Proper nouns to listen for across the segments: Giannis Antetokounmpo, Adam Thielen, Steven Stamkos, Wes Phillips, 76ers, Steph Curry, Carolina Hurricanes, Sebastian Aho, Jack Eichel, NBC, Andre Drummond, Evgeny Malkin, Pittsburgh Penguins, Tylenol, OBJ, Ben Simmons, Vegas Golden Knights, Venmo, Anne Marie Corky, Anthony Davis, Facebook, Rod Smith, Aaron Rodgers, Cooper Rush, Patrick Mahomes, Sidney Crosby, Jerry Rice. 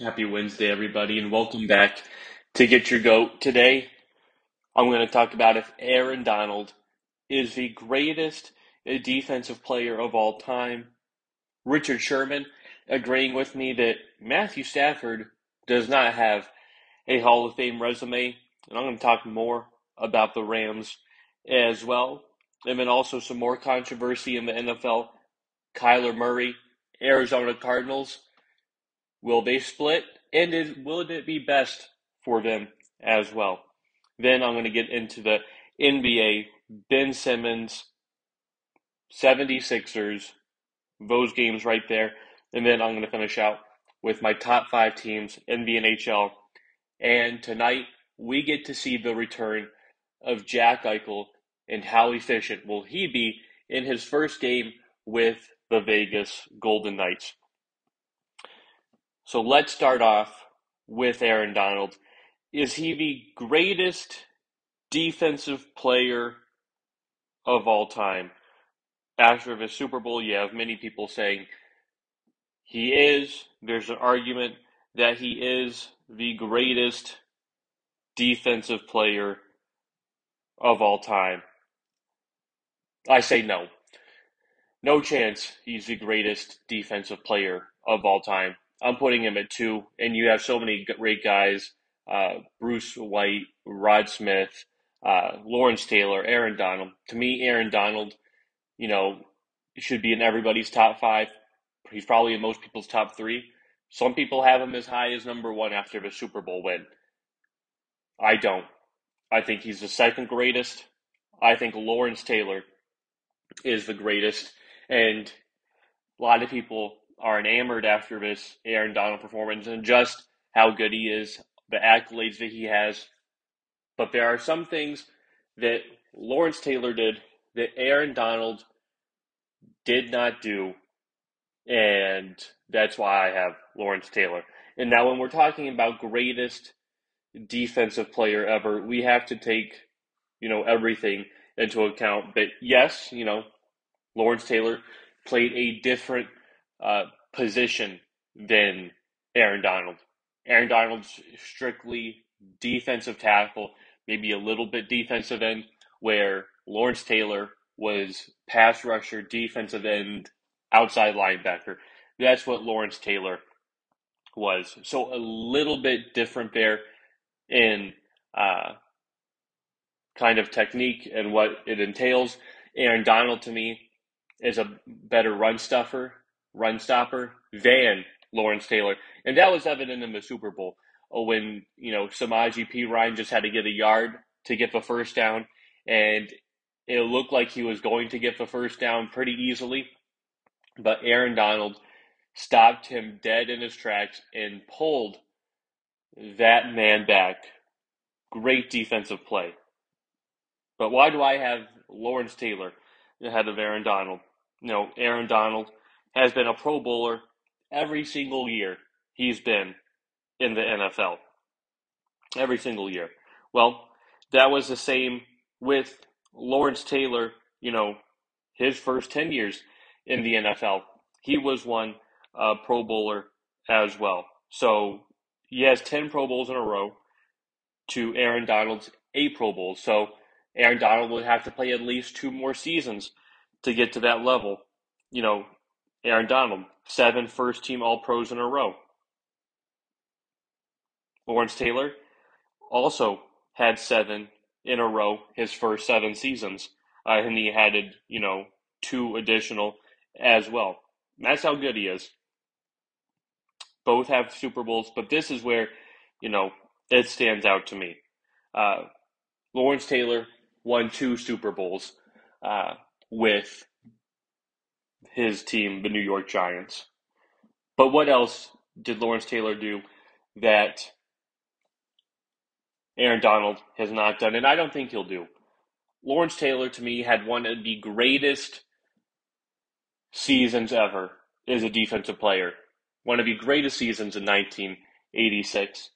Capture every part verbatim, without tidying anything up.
Happy Wednesday, everybody, and welcome back to Get Your Goat. Today, I'm going to talk about if Aaron Donald is the greatest defensive player of all time. Richard Sherman agreeing with me that Matthew Stafford does not have a Hall of Fame resume, and I'm going to talk more about the Rams as well. And then also some more controversy in the N F L. Kyler Murray, Arizona Cardinals. Will they split? And is, will it be best for them as well? Then I'm going to get into the N B A, Ben Simmons, seventy-sixers, those games right there. And then I'm going to finish out with my top five teams, N B A and N H L. And tonight, we get to see the return of Jack Eichel and how efficient will he be in his first game with the Vegas Golden Knights. So let's start off with Aaron Donald. Is he the greatest defensive player of all time? After the Super Bowl, you have many people saying he is. There's an argument that he is the greatest defensive player of all time. I say no. No chance he's the greatest defensive player of all time. I'm putting him at two, and you have so many great guys, uh, Bruce White, Rod Smith, uh, Lawrence Taylor, Aaron Donald. To me, Aaron Donald, you know, should be in everybody's top five. He's probably in most people's top three. Some people have him as high as number one after the Super Bowl win. I don't. I think he's the second greatest. I think Lawrence Taylor is the greatest, and a lot of people are enamored after this Aaron Donald performance and just how good he is, the accolades that he has. But there are some things that Lawrence Taylor did that Aaron Donald did not do, and that's why I have Lawrence Taylor. And now when we're talking about greatest defensive player ever, we have to take, you know, everything into account. But yes, you know, Lawrence Taylor played a different Uh, position than Aaron Donald. Aaron Donald's strictly defensive tackle, maybe a little bit defensive end, where Lawrence Taylor was pass rusher, defensive end, outside linebacker. That's what Lawrence Taylor was. So a little bit different there in uh, kind of technique and what it entails. Aaron Donald, to me, is a better run stuffer. run stopper than Lawrence Taylor. And that was evident in the Super Bowl when, you know, Samaje Perine just had to get a yard to get the first down. And it looked like he was going to get the first down pretty easily. But Aaron Donald stopped him dead in his tracks and pulled that man back. Great defensive play. But why do I have Lawrence Taylor ahead of Aaron Donald? No, Aaron Donald has been a Pro Bowler every single year he's been in the N F L. Every single year. Well, that was the same with Lawrence Taylor, you know, his first ten years in the N F L. He was one uh, Pro Bowler as well. So he has ten Pro Bowls in a row to Aaron Donald's eight Pro Bowls. So Aaron Donald would have to play at least two more seasons to get to that level. You know, Aaron Donald, seven first-team All-Pros in a row. Lawrence Taylor also had seven in a row his first seven seasons, uh, and he added, you know, two additional as well. That's how good he is. Both have Super Bowls, but this is where, you know, it stands out to me. Uh, Lawrence Taylor won two Super Bowls uh, with his team, the New York Giants. But what else did Lawrence Taylor do that Aaron Donald has not done? And I don't think he'll do. Lawrence Taylor, to me, had one of the greatest seasons ever as a defensive player. One of the greatest seasons in nineteen eighty-six.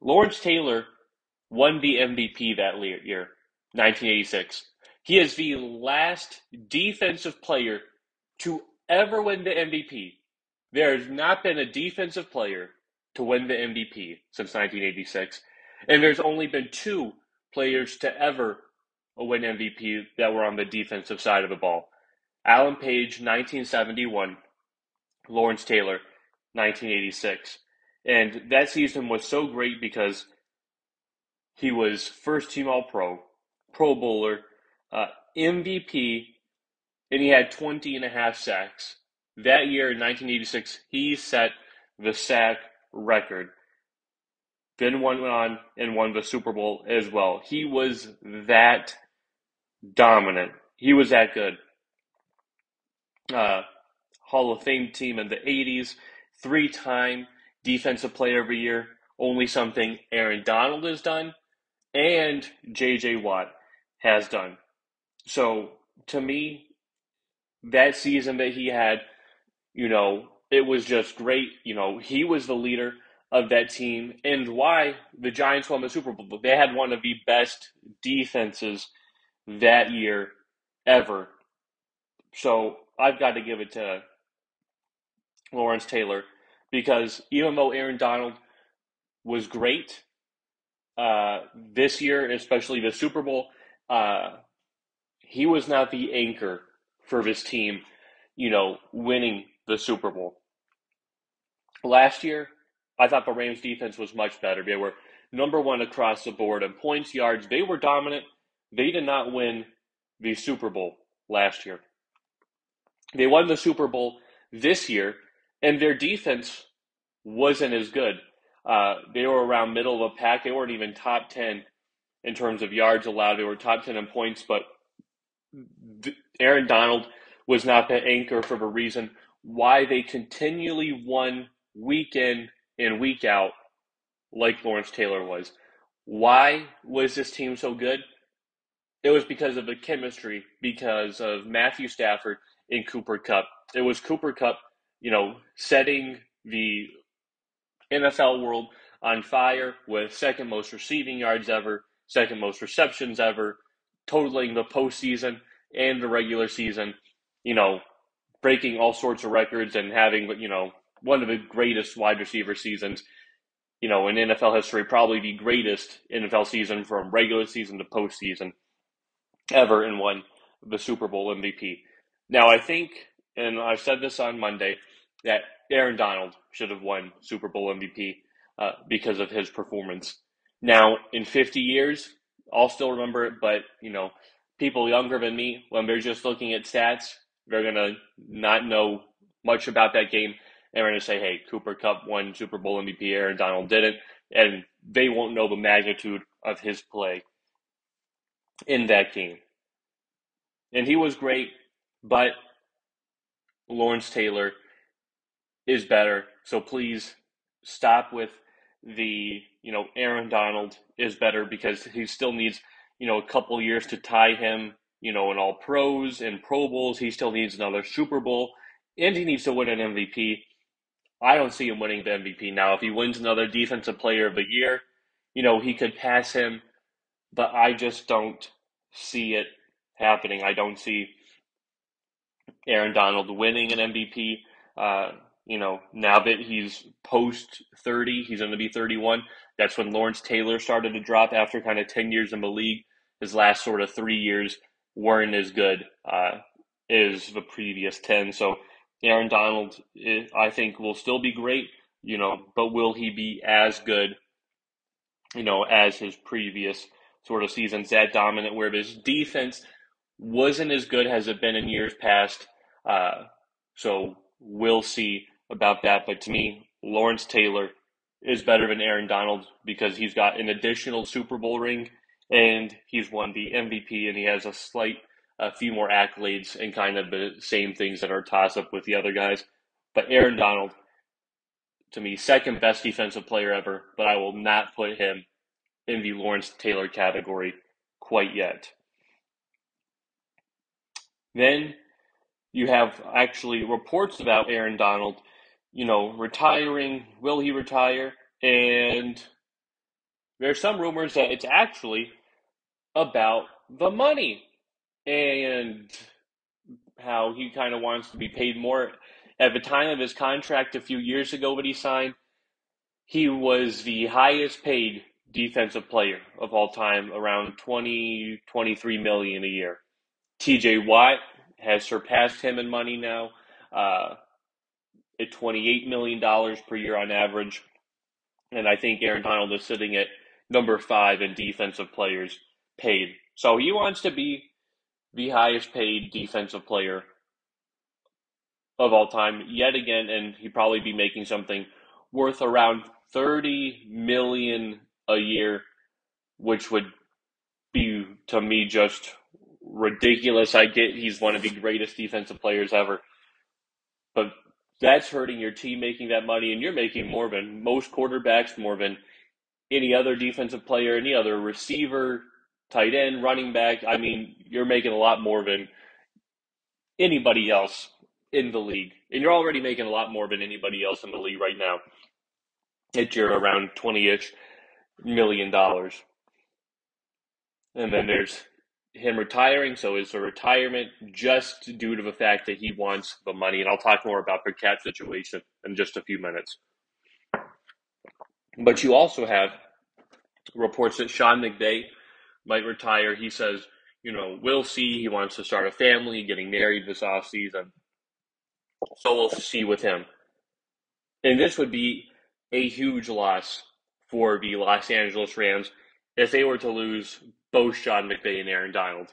Lawrence Taylor won the M V P that year, nineteen eighty-six. He is the last defensive player to ever win the M V P. There has not been a defensive player to win the M V P since nineteen eighty-six. And there's only been two players to ever win M V P that were on the defensive side of the ball. Alan Page, nineteen seventy-one, Lawrence Taylor, nineteen eighty-six. And that season was so great because he was first-team All-Pro, Pro Bowler, uh, M V P, and he had twenty and a half sacks. That year in nineteen eighty-six, he set the sack record. Then went on and won the Super Bowl as well. He was that dominant. He was that good. Uh, Hall of Fame team in the eighties, three-time Defensive Player of the Year, only something Aaron Donald has done and J J Watt has done. So to me, that season that he had, you know, it was just great. You know, he was the leader of that team, and why the Giants won the Super Bowl. They had one of the best defenses that year ever. So I've got to give it to Lawrence Taylor, because even though Aaron Donald was great uh, this year, especially the Super Bowl, uh, he was not the anchor for this team, you know, winning the Super Bowl. Last year, I thought the Rams' defense was much better. They were number one across the board in points, yards. They were dominant. They did not win the Super Bowl last year. They won the Super Bowl this year, and their defense wasn't as good. Uh, they were around middle of the pack. They weren't even top ten in terms of yards allowed. They were top ten in points, but Aaron Donald was not the anchor for the reason why they continually won week in and week out like Lawrence Taylor was. Why was this team so good? It was because of the chemistry, because of Matthew Stafford and Cooper Kupp. It was Cooper Kupp, you know, setting the N F L world on fire with second most receiving yards ever, second most receptions ever, totaling the postseason and the regular season, you know, breaking all sorts of records and having, you know, one of the greatest wide receiver seasons, you know, in N F L history, probably the greatest N F L season from regular season to postseason ever, and won the Super Bowl M V P. Now, I think, and I've said this on Monday, that Aaron Donald should have won Super Bowl M V P uh, because of his performance. Now, in fifty years, I'll still remember it, but, you know, people younger than me, when they're just looking at stats, they're going to not know much about that game. And we're going to say, hey, Cooper Kupp won Super Bowl M V P, Aaron Donald didn't, and they won't know the magnitude of his play in that game. And he was great, but Lawrence Taylor is better. So please stop with the, you know, Aaron Donald is better, because he still needs, you know, a couple years to tie him, you know, in all pros and Pro Bowls. He still needs another Super Bowl, and he needs to win an M V P. I don't see him winning the M V P now. If he wins another Defensive Player of the Year, you know, he could pass him, but I just don't see it happening. I don't see Aaron Donald winning an M V P. Uh, you know, now that he's post thirty, he's going to be thirty-one. That's when Lawrence Taylor started to drop after kind of ten years in the league. His last sort of three years weren't as good uh, as the previous ten. So Aaron Donald, I think, will still be great, you know, but will he be as good, you know, as his previous sort of seasons, that dominant, where his defense wasn't as good as it been in years past? Uh, so we'll see about that. But to me, Lawrence Taylor is better than Aaron Donald, because he's got an additional Super Bowl ring, and he's won the M V P, and he has a slight a few more accolades and kind of the same things that are toss-up with the other guys. But Aaron Donald, to me, second best defensive player ever, but I will not put him in the Lawrence Taylor category quite yet. Then you have actually reports about Aaron Donald, you know, retiring. Will he retire? And there's some rumors that it's actually about the money, and how he kind of wants to be paid more. At the time of his contract a few years ago that he signed, He was the highest paid defensive player of all time, around twenty, twenty-three million a year. T J Watt has surpassed him in money now, uh, at twenty-eight million dollars per year on average. And I think Aaron Donald is sitting at number five in defensive players paid. So he wants to be the highest paid defensive player of all time yet again, and he'd probably be making something worth around thirty million dollars a year, which would be, to me, just ridiculous. I get he's one of the greatest defensive players ever, but that's hurting your team making that money, and you're making more than most quarterbacks, more than any other defensive player, any other receiver, tight end, running back. I mean, you're making a lot more than anybody else in the league, and you're already making a lot more than anybody else in the league right now at your around twenty-ish million dollars. And then there's him retiring. So is the retirement just due to the fact that he wants the money? And I'll talk more about the cap situation in just a few minutes. But you also have reports that Sean McVay might retire. He says, you know, we'll see. He wants to start a family, getting married this offseason. So we'll see with him. And this would be a huge loss for the Los Angeles Rams if they were to lose both Sean McVay and Aaron Donald.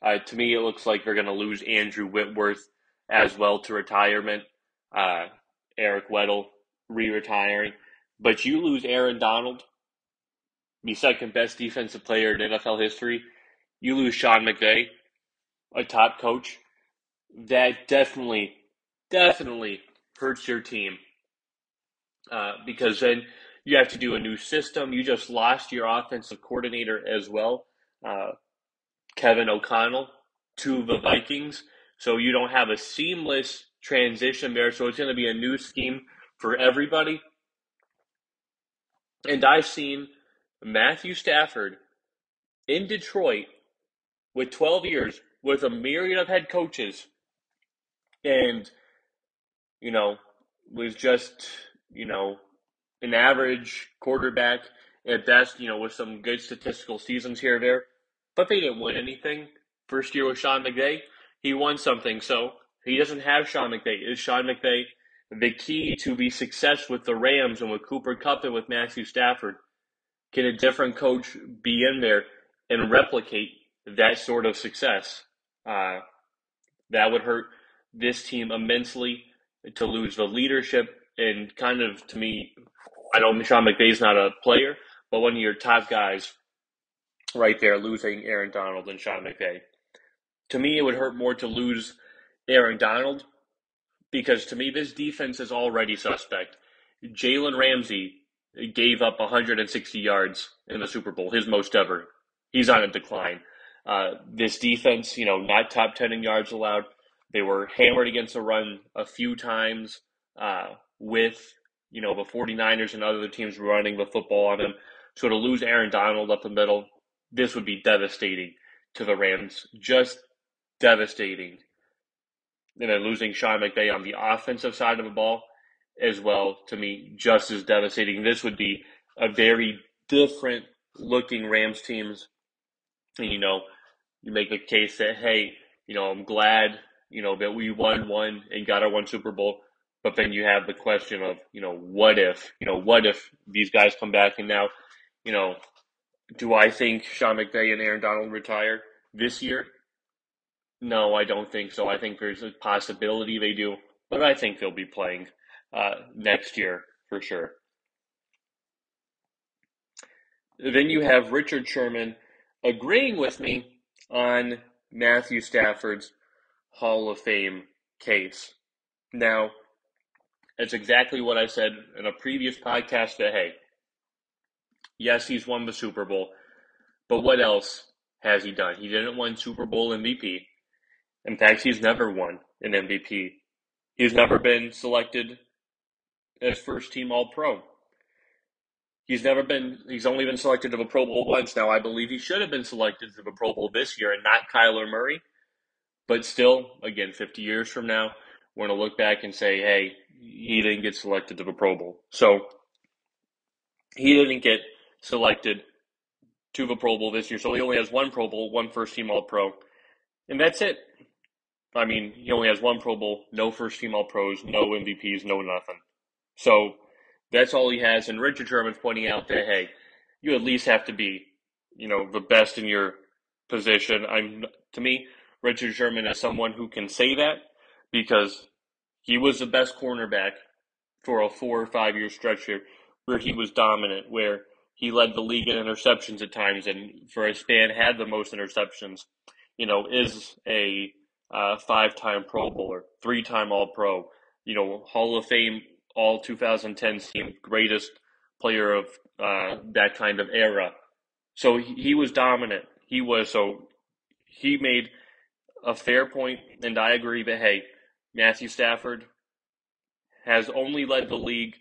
Uh, to me, it looks like they're going to lose Andrew Whitworth as well to retirement. Uh, Eric Weddle re-retiring. But you lose Aaron Donald, the second best defensive player in N F L history. You lose Sean McVay, a top coach. That definitely, definitely hurts your team. Uh, because then you have to do a new system. You just lost your offensive coordinator as well, uh, Kevin O'Connell, to the Vikings. So you don't have a seamless transition there. So it's going to be a new scheme for everybody. And I've seen Matthew Stafford in Detroit with twelve years with a myriad of head coaches and, you know, was just, you know, an average quarterback at best, you know, with some good statistical seasons here or there. But they didn't win anything. First year with Sean McVay, he won something. So he doesn't have Sean McVay. Is Sean McVay the key to the success with the Rams and with Cooper Kupp and with Matthew Stafford? Can a different coach be in there and replicate that sort of success? Uh, that would hurt this team immensely to lose the leadership. And kind of, to me, I know Sean McVay's not a player, but one of your top guys right there, losing Aaron Donald and Sean McVay. To me, it would hurt more to lose Aaron Donald, because to me, this defense is already suspect. Jalen Ramsey gave up one hundred sixty yards in the Super Bowl, his most ever. He's on a decline. Uh, this defense, you know, not top ten in yards allowed. They were hammered against the run a few times uh, with, you know, the forty-niners and other teams running the football on them. So to lose Aaron Donald up the middle, this would be devastating to the Rams. Just devastating. And then losing Sean McVay on the offensive side of the ball as well, to me, just as devastating. This would be a very different looking Rams teams. And, you know, you make the case that, hey, you know, I'm glad, you know, that we won one and got our one Super Bowl. But then you have the question of, you know, what if, you know, what if these guys come back and now, you know, do I think Sean McVay and Aaron Donald retire this year? No, I don't think so. I think there's a possibility they do, but I think they'll be playing uh, next year for sure. Then you have Richard Sherman agreeing with me on Matthew Stafford's Hall of Fame case. Now, that's exactly what I said in a previous podcast that, hey, yes, he's won the Super Bowl, but what else has he done? He didn't win Super Bowl M V P. In fact, he's never won an M V P. He's never been selected as first-team All-Pro. He's never been. He's only been selected to the Pro Bowl once. Now, I believe he should have been selected to the Pro Bowl this year and not Kyler Murray. But still, again, fifty years from now, we're going to look back and say, hey, he didn't get selected to the Pro Bowl. So He didn't get selected to the Pro Bowl this year, so he only has one Pro Bowl, one first-team All-Pro, and that's it. I mean, he only has one Pro Bowl, no first-team All-Pros, no M V Ps, no nothing. So that's all he has, and Richard Sherman's pointing out that, hey, you at least have to be, you know, the best in your position. I'm to me, Richard Sherman is someone who can say that because he was the best cornerback for a four or five-year stretch here where he was dominant, where he led the league in interceptions at times and for a span had the most interceptions, you know, is a uh, five-time Pro Bowler, three-time All-Pro, you know, Hall of Fame, all two thousand ten team, greatest player of uh, that kind of era. So he, he was dominant. He was, so he made a fair point, and I agree that, hey, Matthew Stafford has only led the league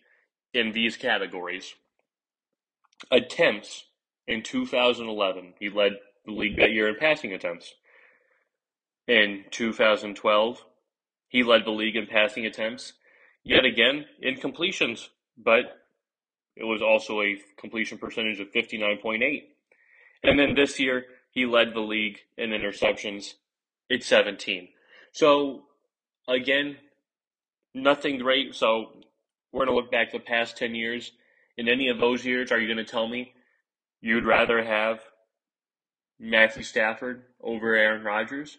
in these categories. Attempts in two thousand eleven, he led the league that year in passing attempts. In two thousand twelve, he led the league in passing attempts. Yet again, in completions, but it was also a completion percentage of fifty-nine point eight. And then this year, he led the league in interceptions at seventeen. So, again, nothing great. So, we're going to look back the past ten years. In any of those years, are you going to tell me you'd rather have Matthew Stafford over Aaron Rodgers?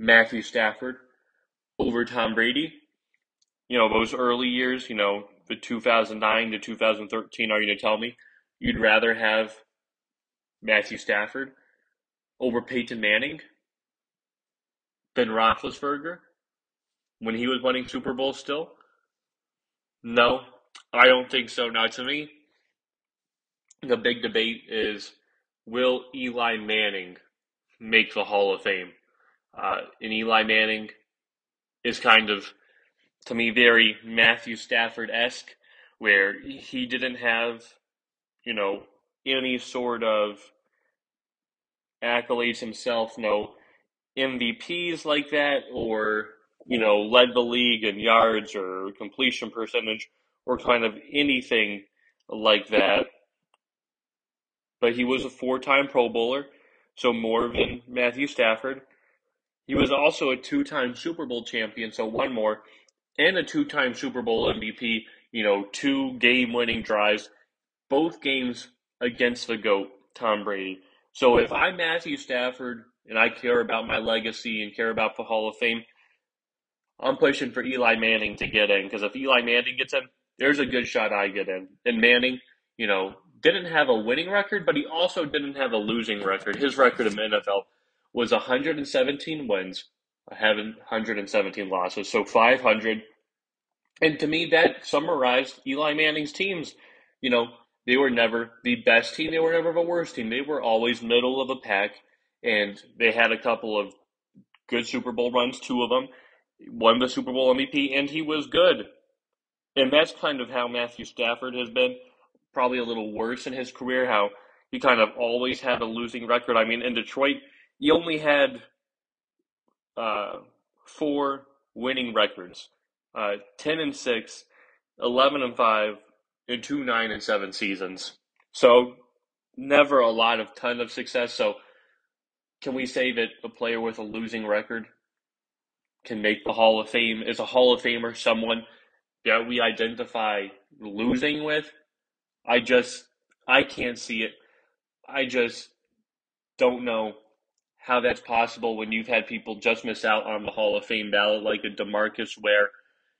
Matthew Stafford over Tom Brady? You know, those early years, you know, the two thousand nine to two thousand thirteen, are you going to tell me you'd rather have Matthew Stafford over Peyton Manning, Ben Roethlisberger, when he was winning Super Bowl still? No, I don't think so. Now, to me, the big debate is, will Eli Manning make the Hall of Fame? Uh, and Eli Manning is kind of, to me, very Matthew Stafford-esque, where he didn't have, you know, any sort of accolades himself, no M V Ps like that, or, you know, led the league in yards or completion percentage or kind of anything like that. But he was a four-time Pro Bowler, so more than Matthew Stafford. He was also a two-time Super Bowl champion, so one more, and a two-time Super Bowl M V P, you know, two game-winning drives, both games against the GOAT, Tom Brady. So if I'm Matthew Stafford and I care about my legacy and care about the Hall of Fame, I'm pushing for Eli Manning to get in, because if Eli Manning gets in, there's a good shot I get in. And Manning, you know, didn't have a winning record, but he also didn't have a losing record. His record in the N F L was one hundred seventeen wins, one hundred seventeen losses, so five hundred. And to me, that summarized Eli Manning's teams. You know, they were never the best team. They were never the worst team. They were always middle of the pack, and they had a couple of good Super Bowl runs, two of them, won the Super Bowl M V P, and he was good. And that's kind of how Matthew Stafford has been, probably a little worse in his career, how he kind of always had a losing record. I mean, in Detroit, he only had uh, four winning records, uh, ten and six, eleven and five, and two nine and seven seasons. So never a lot of ton of success. So can we say that a player with a losing record can make the Hall of Fame? Is a Hall of Famer someone that we identify losing with? I just, I can't see it. I just don't know how that's possible when you've had people just miss out on the Hall of Fame ballot, like a DeMarcus Ware,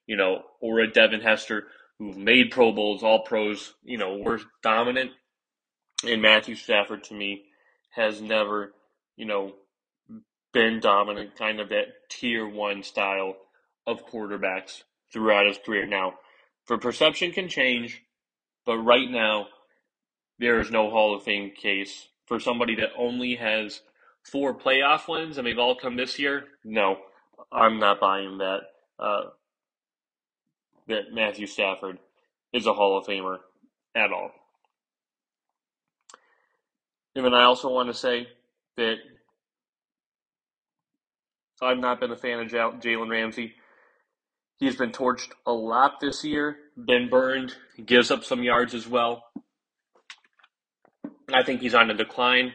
you know, or a Devin Hester, who've made Pro Bowls, all pros, you know, were dominant. And Matthew Stafford, to me, has never, you know, been dominant, kind of that tier one style of quarterbacks throughout his career. Now, for perception can change, but right now, there is no Hall of Fame case for somebody that only has four playoff wins and they've all come this year. No, I'm not buying that. Uh, that Matthew Stafford is a Hall of Famer at all. And then I also want to say that I've not been a fan of Jalen Ramsey. He's been torched a lot this year, been burned, gives up some yards as well. I think he's on a decline.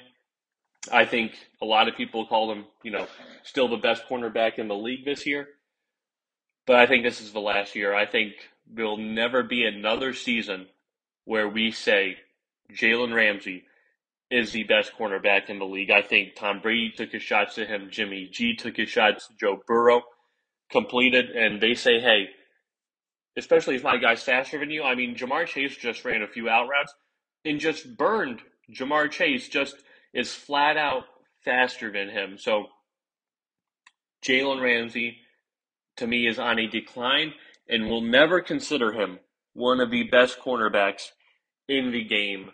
I think a lot of people call him, you know, still the best cornerback in the league this year. But I think this is the last year. I think there'll never be another season where we say Jalen Ramsey is the best cornerback in the league. I think Tom Brady took his shots to him. Jimmy G took his shots to Joe Burrow, completed, and they say, hey, especially if my guy's faster than you. I mean, Ja'Marr Chase just ran a few out routes and just burned. Ja'Marr Chase just is flat out faster than him. So Jalen Ramsey, to me, is on a decline, and we'll never consider him one of the best cornerbacks in the game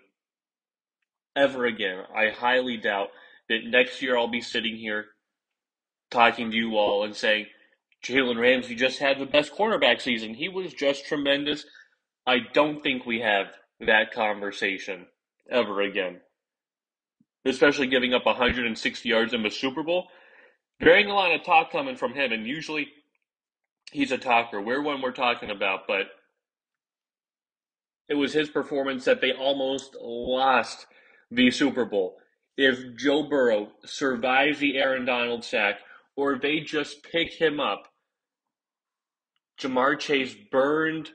ever again. I highly doubt that next year I'll be sitting here talking to you all and saying, Jalen Ramsey just had the best cornerback season. He was just tremendous. I don't think we have that conversation ever again, especially giving up one hundred sixty yards in the Super Bowl. There ain't a lot of talk coming from him, and usually he's a talker. We're one we're talking about, but it was his performance that they almost lost the Super Bowl. If Joe Burrow survives the Aaron Donald sack, or they just pick him up, Ja'Marr Chase burned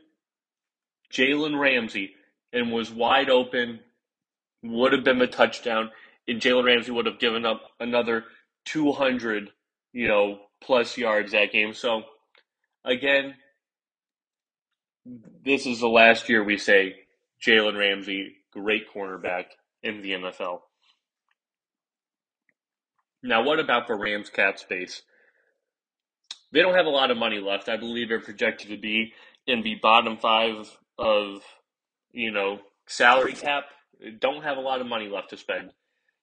Jalen Ramsey and was wide open, would have been a touchdown, and Jalen Ramsey would have given up another two hundred, you know, plus yards that game. So, again, this is the last year we say Jalen Ramsey, great cornerback in the N F L. Now, what about the Rams cap space? They don't have a lot of money left. I believe they're projected to be in the bottom five of, you know, salary cap. Don't have a lot of money left to spend.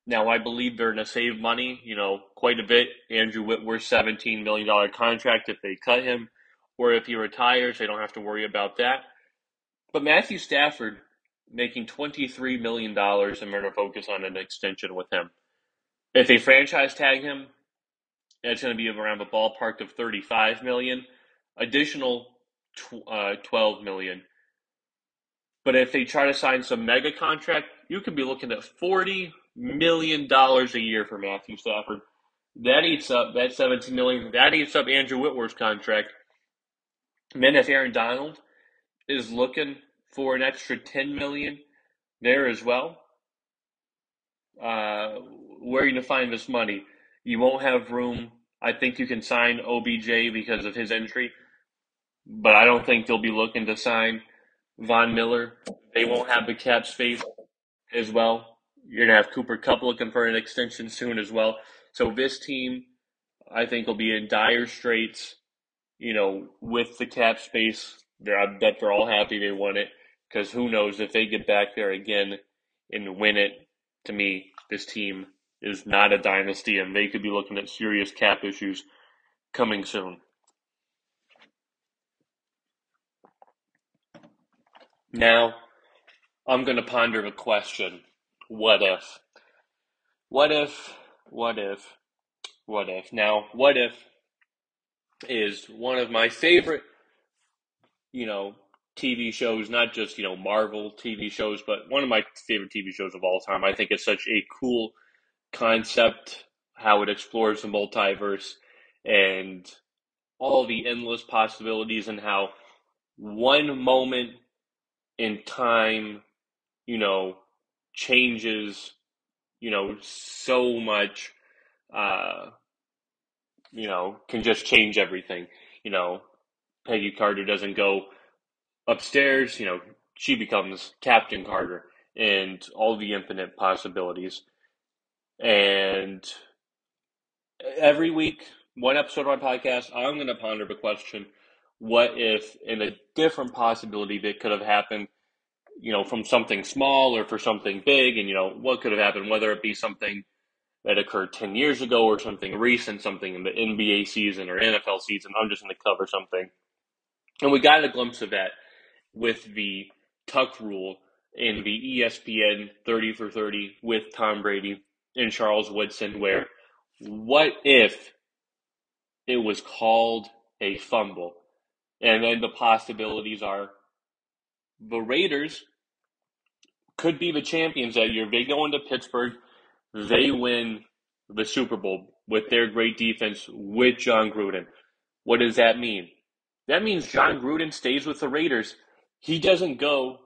Now, I believe they're going to save money, you know, quite a bit. Andrew Whitworth's seventeen million dollars contract if they cut him, or if he retires, they don't have to worry about that. But Matthew Stafford making twenty-three million dollars, and they're going to focus on an extension with him. If they franchise tag him, it's going to be around the ballpark of thirty-five million dollars, additional twelve million dollars. But if they try to sign some mega contract, you could be looking at forty million dollars a year for Matthew Stafford. That eats up that seventeen million dollars. That eats up Andrew Whitworth's contract. And then if Aaron Donald is looking for an extra ten million dollars there as well, uh, where are you going to find this money? You won't have room. I think you can sign O B J because of his injury, but I don't think they'll be looking to sign Von Miller. They won't have the cap space as well. You're going to have Cooper Kupp looking for an extension soon as well. So this team, I think, will be in dire straits, you know, with the cap space. They're, I bet they're all happy they won it, because who knows if they get back there again and win it. To me, this team is not a dynasty, and they could be looking at serious cap issues coming soon. Now, I'm going to ponder a question. What if? What if, what if, what if? Now, what if is one of my favorite, you know, T V shows, not just, you know, Marvel T V shows, but one of my favorite T V shows of all time. I think it's such a cool concept, how it explores the multiverse and all the endless possibilities, and how one moment in time, you know, changes, you know, so much, uh, you know, can just change everything. You know, Peggy Carter doesn't go upstairs, you know, she becomes Captain Carter, and all the infinite possibilities. And every week, one episode of my podcast, I'm going to ponder the question, what if in a different possibility that could have happened, you know, from something small or for something big, and, you know, what could have happened, whether it be something that occurred ten years ago or something recent, something in the N B A season or N F L season. I'm just going to cover something. And we got a glimpse of that with the Tuck Rule in the E S P N thirty for thirty with Tom Brady and Charles Woodson, where what if it was called a fumble? And then the possibilities are the Raiders could be the champions that year. They go into Pittsburgh, they win the Super Bowl with their great defense with Jon Gruden. What does that mean? That means Jon Gruden stays with the Raiders. He doesn't go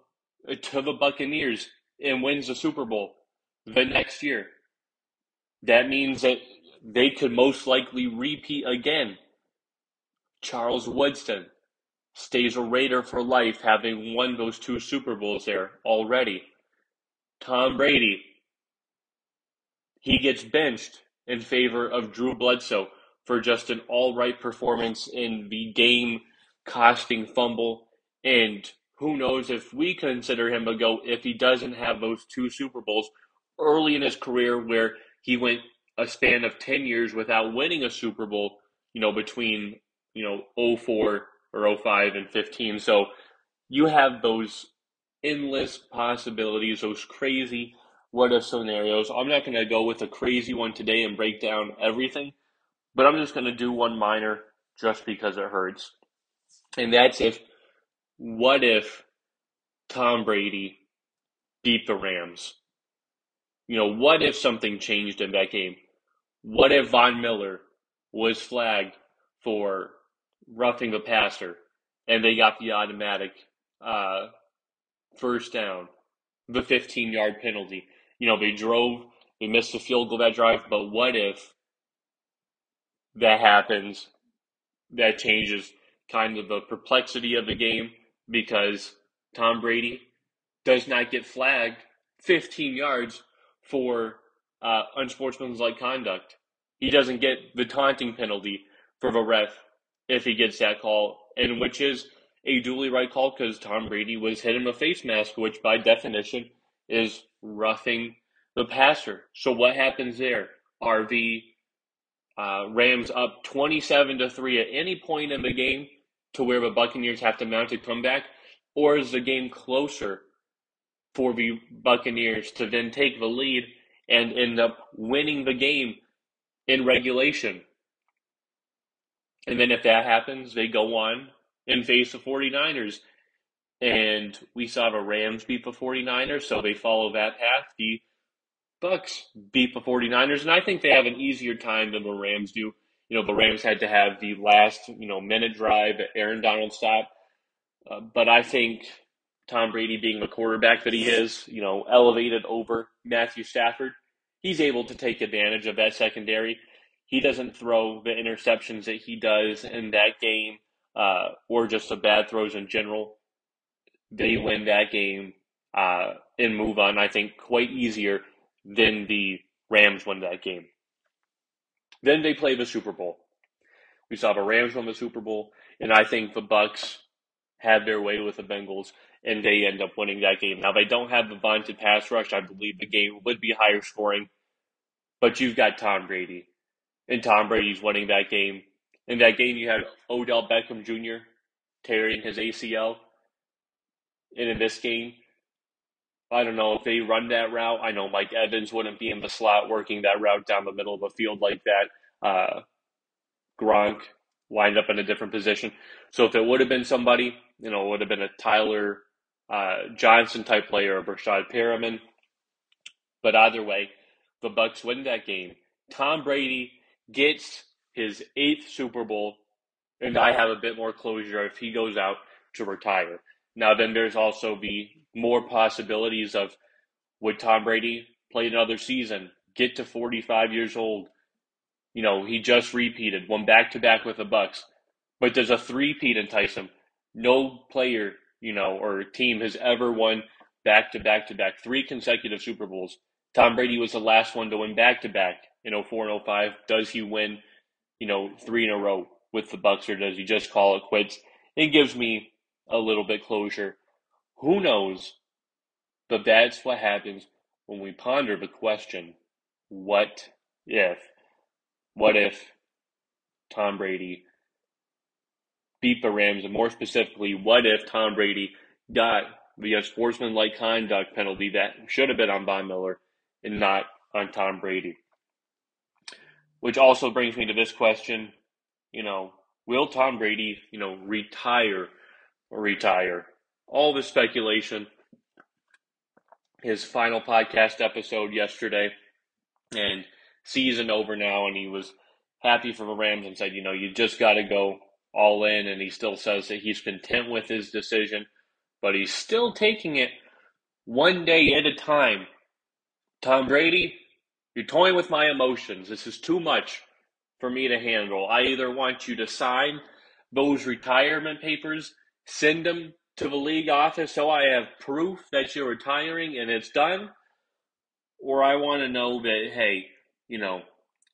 to the Buccaneers and wins the Super Bowl the next year. That means that they could most likely repeat again. Charles Woodson stays a Raider for life, having won those two Super Bowls there already. Tom Brady, he gets benched in favor of Drew Bledsoe for just an all-right performance in the game-costing fumble. And who knows if we consider him a GOAT if he doesn't have those two Super Bowls early in his career where he went a span of ten years without winning a Super Bowl, you know, between, you know, oh four or oh five and fifteen. So you have those endless possibilities, those crazy what-if scenarios. I'm not going to go with a crazy one today and break down everything, but I'm just going to do one minor just because it hurts. And that's if, what if Tom Brady beat the Rams? You know, what if something changed in that game? What if Von Miller was flagged for roughing the passer and they got the automatic uh, first down, the fifteen-yard penalty? You know, they drove, they missed the field goal that drive, but what if that happens? That changes kind of the perplexity of the game because Tom Brady does not get flagged fifteen yards for uh, unsportsmanlike conduct. He doesn't get the taunting penalty for the ref if he gets that call, and which is a duly right call because Tom Brady was hit in a face mask, which by definition is roughing the passer. So what happens there? Are the uh, Rams up twenty-seven to three at any point in the game to where the Buccaneers have to mount a comeback, or is the game closer for the Buccaneers to then take the lead and end up winning the game in regulation? And then if that happens, they go on and face the forty-niners. And we saw the Rams beat the forty-niners, so they follow that path. The Bucks beat the forty-niners, and I think they have an easier time than the Rams do. You know, the Rams had to have the last, you know, minute drive at Aaron Donald stop. Uh, but I think Tom Brady, being the quarterback that he is, you know, elevated over Matthew Stafford, he's able to take advantage of that secondary. He doesn't throw the interceptions that he does in that game, uh, or just the bad throws in general. They win that game uh, and move on, I think, quite easier than the Rams win that game. Then they play the Super Bowl. We saw the Rams win the Super Bowl, and I think the Bucks had their way with the Bengals, and they end up winning that game. Now, they don't have the vaunted pass rush. I believe the game would be higher scoring, but you've got Tom Brady, and Tom Brady's winning that game. In that game, you had Odell Beckham Junior tearing his A C L. And in this game, I don't know if they run that route. I know Mike Evans wouldn't be in the slot working that route down the middle of the field like that. Uh, Gronk lined up in a different position. So if it would have been somebody, you know, it would have been a Tyler uh, Johnson type player or Brashad Perriman. But either way, the Bucks win that game. Tom Brady gets his eighth Super Bowl, and I have a bit more closure if he goes out to retire. Now, then there's also the more possibilities of, would Tom Brady play another season, get to forty-five years old? You know, he just repeated, won back-to-back with the Bucks. But does a three-peat entice him? No player, you know, or team has ever won back-to-back-to-back, three consecutive Super Bowls. Tom Brady was the last one to win back-to-back in oh four and oh five. Does he win, you know, three in a row with the Bucks, or does he just call it quits? It gives me a little bit closure. Who knows? But that's what happens when we ponder the question, what if? What if Tom Brady beat the Rams? And more specifically, what if Tom Brady got the unsportsmanlike conduct penalty that should have been on Von Miller and not on Tom Brady? Which also brings me to this question, you know, will Tom Brady, you know, retire or retire? All the speculation his final podcast episode yesterday, and season over now, and he was happy for the Rams and said, you know, you just got to go all in, and he still says that he's content with his decision, but he's still taking it one day at a time. Tom Brady, you're toying with my emotions. This is too much for me to handle. I either want you to sign those retirement papers, send them to the league office so I have proof that you're retiring and it's done, or I want to know that, hey, you know,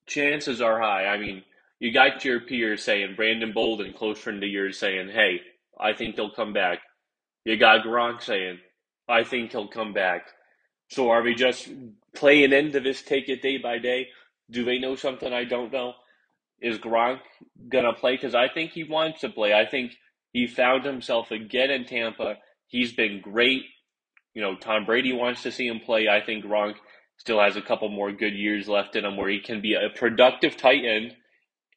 chances are high. I mean, you got your peers saying, Brandon Bolden, close friend of yours, saying, hey, I think they'll come back. You got Gronk saying, I think he'll come back. So are we just playing into this, take it day by day? Do they know something I don't know? Is Gronk going to play? Because I think he wants to play. I think he found himself again in Tampa. He's been great. You know, Tom Brady wants to see him play. I think Gronk still has a couple more good years left in him where he can be a productive tight end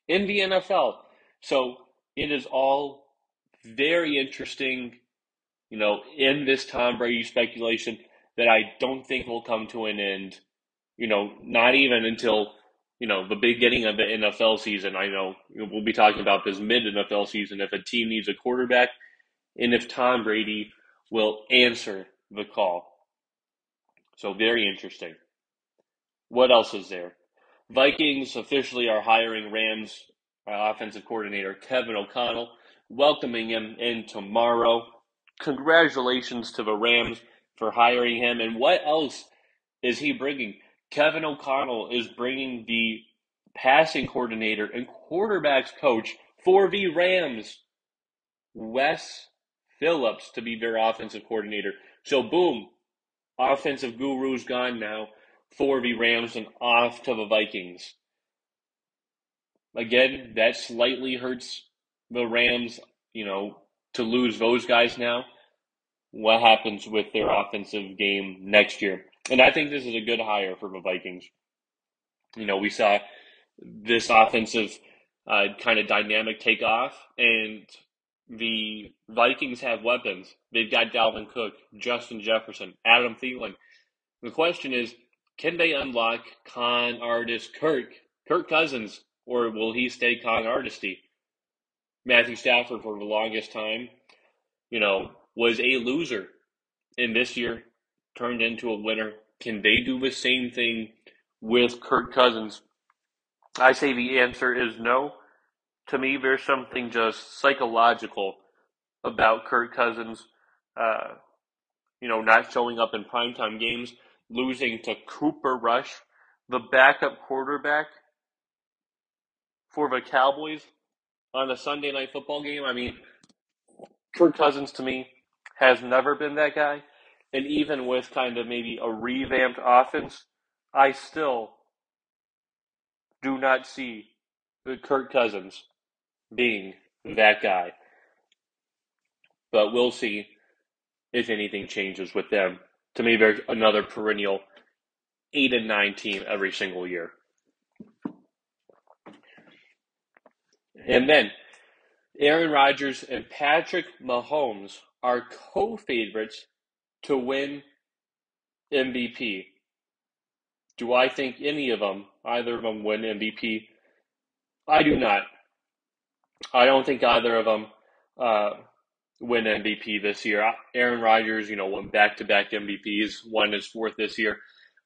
in the N F L. So it is all very interesting, you know, in this Tom Brady speculation that I don't think will come to an end, you know, not even until, you know, the beginning of the N F L season. I know we'll be talking about this mid-N F L season if a team needs a quarterback and if Tom Brady will answer the call. So very interesting. What else is there? Vikings officially are hiring Rams uh, offensive coordinator Kevin O'Connell, welcoming him in tomorrow. Congratulations to the Rams for hiring him. And what else is he bringing? Kevin O'Connell is bringing the passing coordinator and quarterbacks coach for the Rams, Wes Phillips, to be their offensive coordinator. So boom, offensive guru's gone now for the Rams and off to the Vikings. Again, that slightly hurts the Rams, you know, to lose those guys now. What happens with their offensive game next year? And I think this is a good hire for the Vikings. You know, we saw this offensive uh, kind of dynamic take off, and the Vikings have weapons. They've got Dalvin Cook, Justin Jefferson, Adam Thielen. The question is, can they unlock con artist Kirk, Kirk Cousins, or will he stay con artisty? Matthew Stafford, for the longest time, you know, was a loser, and this year turned into a winner. Can they do the same thing with Kirk Cousins? I say the answer is no. To me, there's something just psychological about Kirk Cousins, uh, you know, not showing up in primetime games, losing to Cooper Rush, the backup quarterback for the Cowboys on a Sunday night football game. I mean, Kirk Cousins, to me, has never been that guy. And even with kind of maybe a revamped offense, I still do not see Kirk Cousins being that guy. But we'll see if anything changes with them. To me, there's another perennial eight and nine team every single year. And then Aaron Rodgers and Patrick Mahomes are co-favorites to win M V P. Do I think any of them, either of them, win M V P? I do not. I don't think either of them uh, win M V P this year. Aaron Rodgers, you know, won back-to-back M V Ps, won his fourth this year.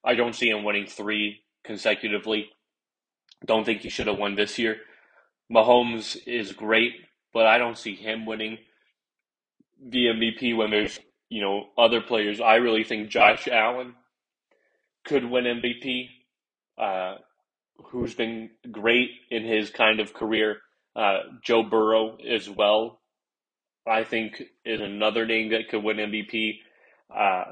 I don't see him winning three consecutively. Don't think he should have won this year. Mahomes is great, but I don't see him winning the M V P when there's, you know, other players. I really think Josh Allen could win M V P, uh, who's been great in his kind of career. Uh, Joe Burrow as well, I think, is another name that could win M V P. Uh,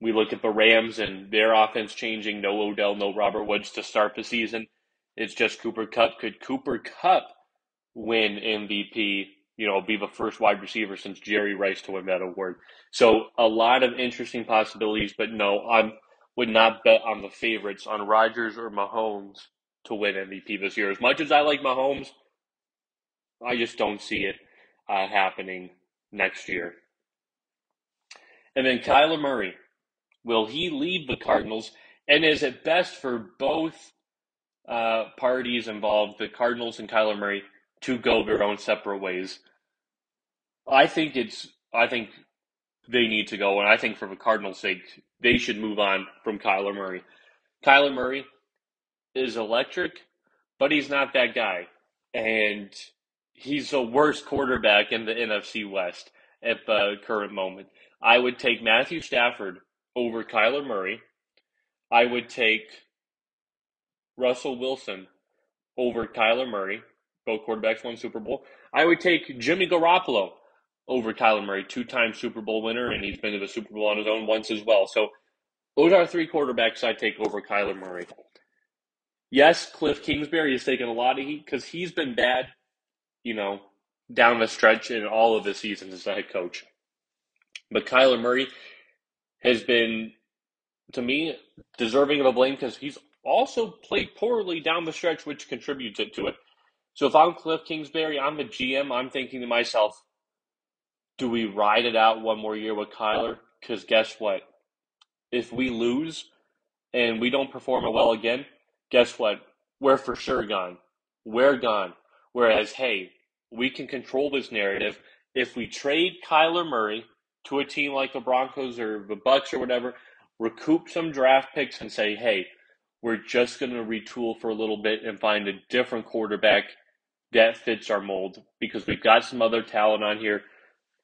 we look at the Rams and their offense changing. No Odell, no Robert Woods to start the season. It's just Cooper Kupp. Could Cooper Kupp win M V P? You know, be the first wide receiver since Jerry Rice to win that award. So a lot of interesting possibilities, but no, I would not bet on the favorites, on Rodgers or Mahomes, to win M V P this year. As much as I like Mahomes, I just don't see it uh, happening next year. And then Kyler Murray Will he leave the Cardinals? And is it best for both uh, parties involved, the Cardinals and Kyler Murray, to go their own separate ways? I think it's. I think they need to go, and I think for the Cardinals' sake, they should move on from Kyler Murray. Kyler Murray is electric, but he's not that guy, and he's the worst quarterback in the N F C West at the current moment. I would take Matthew Stafford over Kyler Murray. I would take Russell Wilson over Kyler Murray. Both quarterbacks won Super Bowl. I would take Jimmy Garoppolo over Kyler Murray, two-time Super Bowl winner, and he's been to the Super Bowl on his own once as well. So those are three quarterbacks I take over Kyler Murray. Yes, Kliff Kingsbury has taken a lot of heat because he's been bad, you know, down the stretch in all of the seasons as a head coach. But Kyler Murray has been, to me, deserving of the blame because he's also played poorly down the stretch, which contributes it to it. So if I'm Kliff Kingsbury, I'm the G M, I'm thinking to myself, do we ride it out one more year with Kyler? Because guess what? If we lose and we don't perform well again, guess what? We're for sure gone. We're gone. Whereas, hey, we can control this narrative. If we trade Kyler Murray to a team like the Broncos or the Bucks or whatever, recoup some draft picks and say, hey, we're just going to retool for a little bit and find a different quarterback that fits our mold because we've got some other talent on here,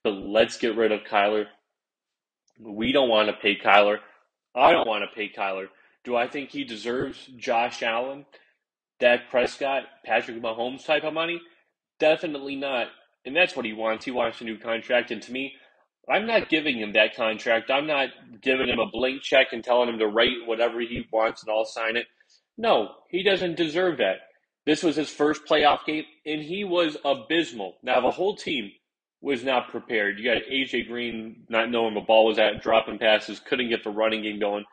but let's get rid of Kyler. We don't want to pay Kyler. I don't want to pay Kyler. Do I think he deserves Josh Allen, Dak Prescott, Patrick Mahomes type of money? Definitely not. And that's what he wants. He wants a new contract. And to me, I'm not giving him that contract. I'm not giving him a blank check and telling him to write whatever he wants and I'll sign it. No, he doesn't deserve that. This was his first playoff game, and he was abysmal. Now, the whole team was not prepared. You got A J. Green not knowing the ball was at, dropping passes, couldn't get the running game going,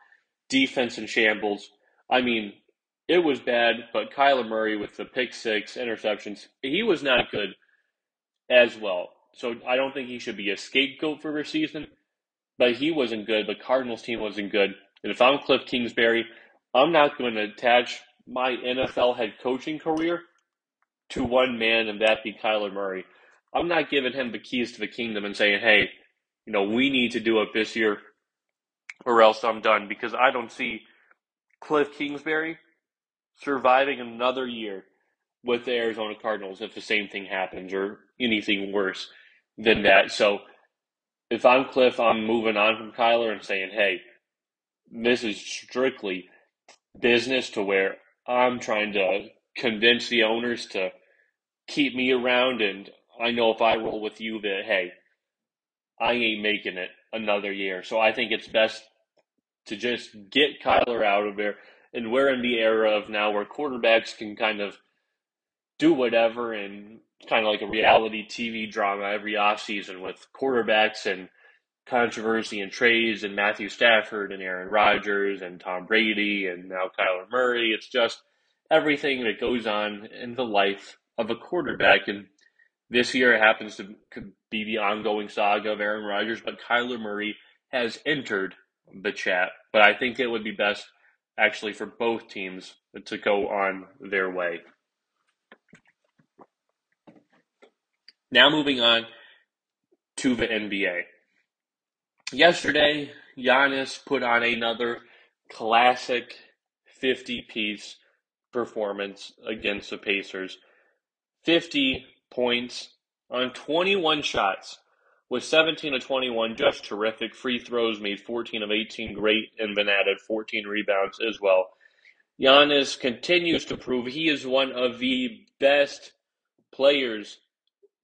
defense in shambles. I mean, it was bad, but Kyler Murray with the pick six, interceptions, he was not good as well. So I don't think he should be a scapegoat for this season, but he wasn't good. The Cardinals team wasn't good. And if I'm Kliff Kingsbury, I'm not going to attach my N F L head coaching career to one man, and that be Kyler Murray. I'm not giving him the keys to the kingdom and saying, hey, you know, we need to do it this year or else I'm done, because I don't see Kliff Kingsbury surviving another year with the Arizona Cardinals if the same thing happens or anything worse than that. So if I'm Kliff, I'm moving on from Kyler and saying, hey, this is strictly business to where I'm trying to convince the owners to keep me around, and I know if I roll with you that, hey, I ain't making it another year. So I think it's best to just get Kyler out of there, and we're in the era of now where quarterbacks can kind of do whatever, and kind of like a reality T V drama every offseason with quarterbacks and controversy and trades and Matthew Stafford and Aaron Rodgers and Tom Brady and now Kyler Murray. It's just everything that goes on in the life of a quarterback. And this year it happens to be the ongoing saga of Aaron Rodgers, but Kyler Murray has entered the chat. But I think it would be best actually for both teams to go on their way. Now moving on to the N B A. Yesterday, Giannis put on another classic fifty-piece performance against the Pacers. fifty points on twenty-one shots with seventeen of twenty-one, just terrific. Free throws made fourteen of eighteen, great, and then added fourteen rebounds as well. Giannis continues to prove he is one of the best players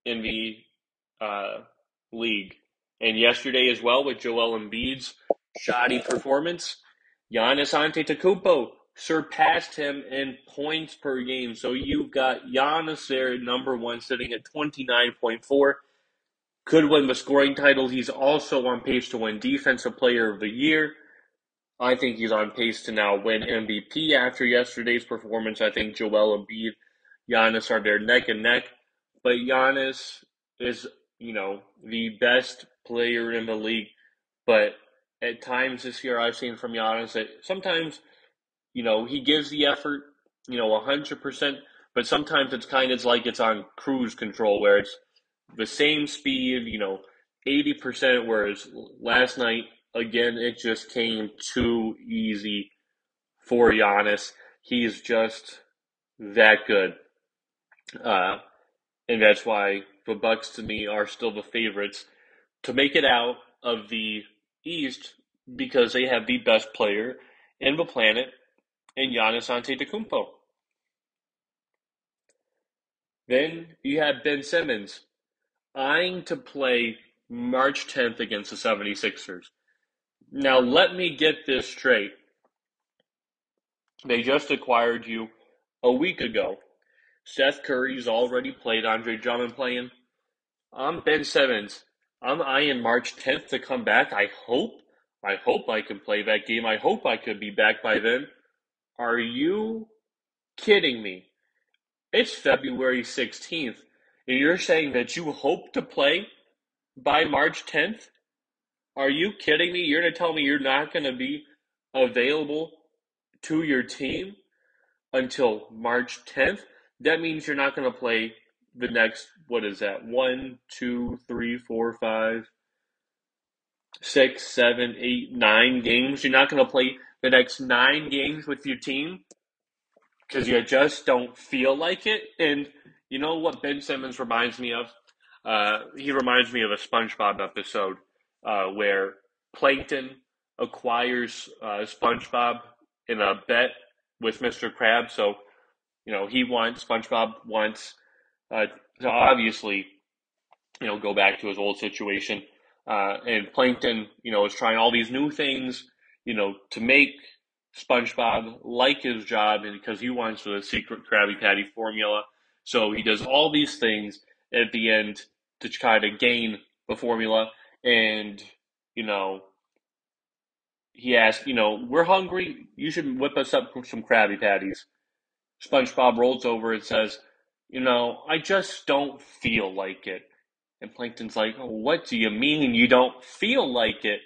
in the uh, league. And yesterday as well, with Joel Embiid's shoddy performance, Giannis Antetokounmpo surpassed him in points per game. So you've got Giannis there at number one, sitting at twenty-nine point four. Could win the scoring title. He's also on pace to win Defensive Player of the Year. I think he's on pace to now win M V P after yesterday's performance. I think Joel Embiid, Giannis are there neck and neck. But Giannis is, you know, the best player in the league. But at times this year I've seen from Giannis that sometimes, you know, he gives the effort, you know, one hundred percent, but sometimes it's kind of like it's on cruise control where it's the same speed, you know, eighty percent, whereas last night, again, it just came too easy for Giannis. He's just that good. Uh, and that's why the Bucks, to me, are still the favorites to make it out of the East because they have the best player in the planet in Giannis Antetokounmpo. Then you have Ben Simmons eyeing to play March tenth against the seventy-sixers. Now, let me get this straight. They just acquired you a week ago. Seth Curry's already played, Andre Drummond playing. I'm Ben Simmons. I'm eyeing March tenth to come back. I hope. I hope I can play that game. I hope I could be back by then. Are you kidding me? It's February sixteenth, and you're saying that you hope to play by March tenth? Are you kidding me? You're going to tell me you're not going to be available to your team until March tenth? That means you're not going to play the next, what is that, one, two, three, four, five, six, seven, eight, nine games. You're not going to play the next nine games with your team because you just don't feel like it. And you know what Ben Simmons reminds me of? Uh, he reminds me of a SpongeBob episode uh, where Plankton acquires uh, SpongeBob in a bet with Mister Krabs. So, you know, he wants, SpongeBob wants uh, to obviously, you know, go back to his old situation. Uh, and Plankton, you know, is trying all these new things, you know, to make SpongeBob like his job, and because he wants the secret Krabby Patty formula. So he does all these things at the end to try to gain the formula. And, you know, he asked, you know, we're hungry. You should whip us up some Krabby Patties. SpongeBob rolls over and says, you know, I just don't feel like it. And Plankton's like, oh, what do you mean you don't feel like it?